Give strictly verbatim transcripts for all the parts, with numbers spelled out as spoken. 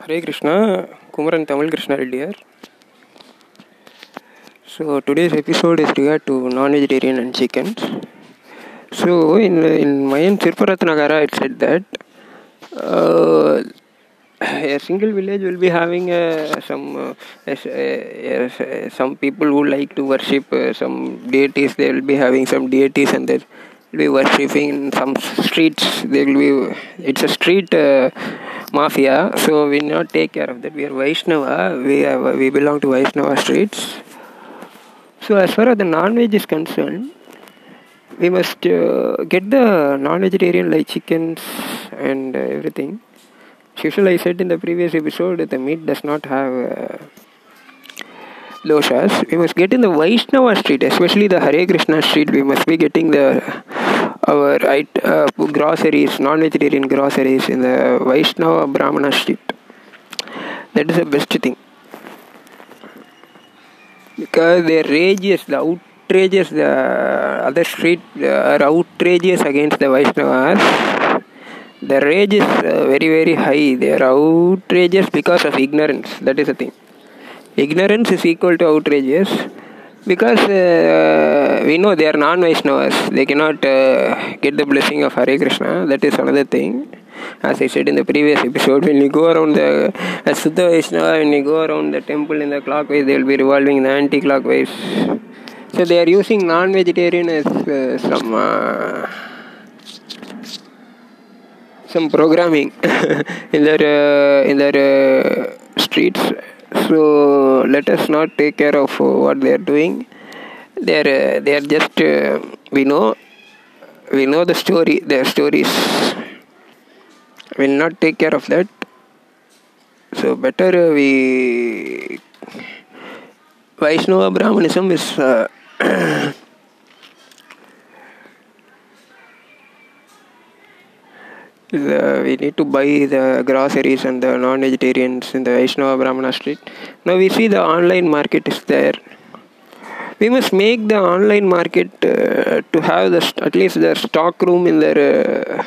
Hare Krishna Kumaran Tamil Krishna Reddiar. So today's episode is regard to non-vegetarian and chickens. So in in Mayan Sirparatnagara it said that uh, a single village will be having uh, some uh, uh, uh, some people who like to worship uh, some deities. They will be having some deities and that. Be worshipping in some streets. They will be. It's a street uh, mafia. So we not take care of that. We are Vaishnava. We are, we belong to Vaishnava streets. So as far as the non-veg is concerned, we must uh, get the non-vegetarian like chickens and uh, everything. As usual, I said in the previous episode that the meat does not have uh, doshas. We must get in the Vaishnava street, especially the Hare Krishna street. We must be getting the. Our uh, groceries, non-vegetarian groceries in the Vaishnava brahmana street. That is the best thing. Because their rages, the outrages, the other street are outrageous against the Vaishnavas. The rage is uh, very very high. They are outrageous because of ignorance. That is the thing. Ignorance is equal to outrageous. Because uh, we know they are non-Vaishnavas. They cannot uh, get the blessing of Hare Krishna. That is another thing. As I said in the previous episode, when you go around the as Shuddha Vaishnava, when you go around the temple in the clockwise, they will be revolving the anti-clockwise. So they are using non-vegetarian as uh, some uh, some programming in their uh, in their uh, streets. So let us not take care of uh, what they are doing. They are uh, they are just uh, we know we know the story. Their stories. We will not take care of that. So better uh, we Vaishnava Brahmanism is uh, The, we need to buy the groceries and the non-vegetarians in the Vaishnava Brahmana street. Now we see the online market is there. We must make the online market uh, to have the st- at least the stock room in their uh,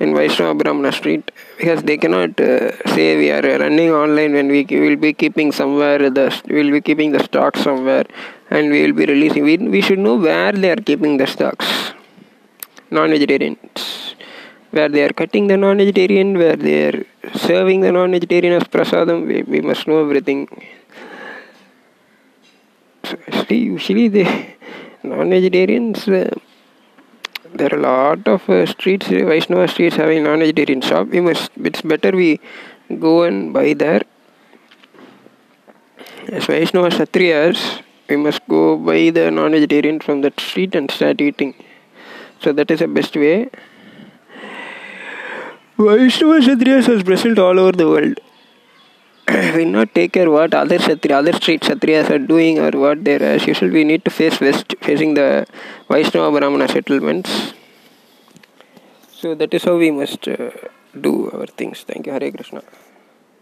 in Vaishnava Brahmana street, because they cannot uh, say we are running online when we will be keeping somewhere the we will be keeping the stock somewhere and we will be releasing. We we should know where they are keeping the stocks. Non-vegetarians. Where they are cutting the non-vegetarian, where they are serving the non-vegetarian as prasadam, we, we must know everything. So actually, usually the non-vegetarians, uh, there are a lot of uh, streets, Vaishnava streets having non-vegetarian shop. We must, it's better we go and buy there. As Vaishnava Kshatriyas, we must go buy the non-vegetarian from that street and start eating. So that is the best way. Vaishnava Kshatriyas was present all over the world. We not take care what other Kshatriyas, other street Kshatriyas are doing or what they are. As usual, we need to face west, facing the Vaishnava Brahmana settlements. So that is how we must uh, do our things. Thank you, Hare Krishna.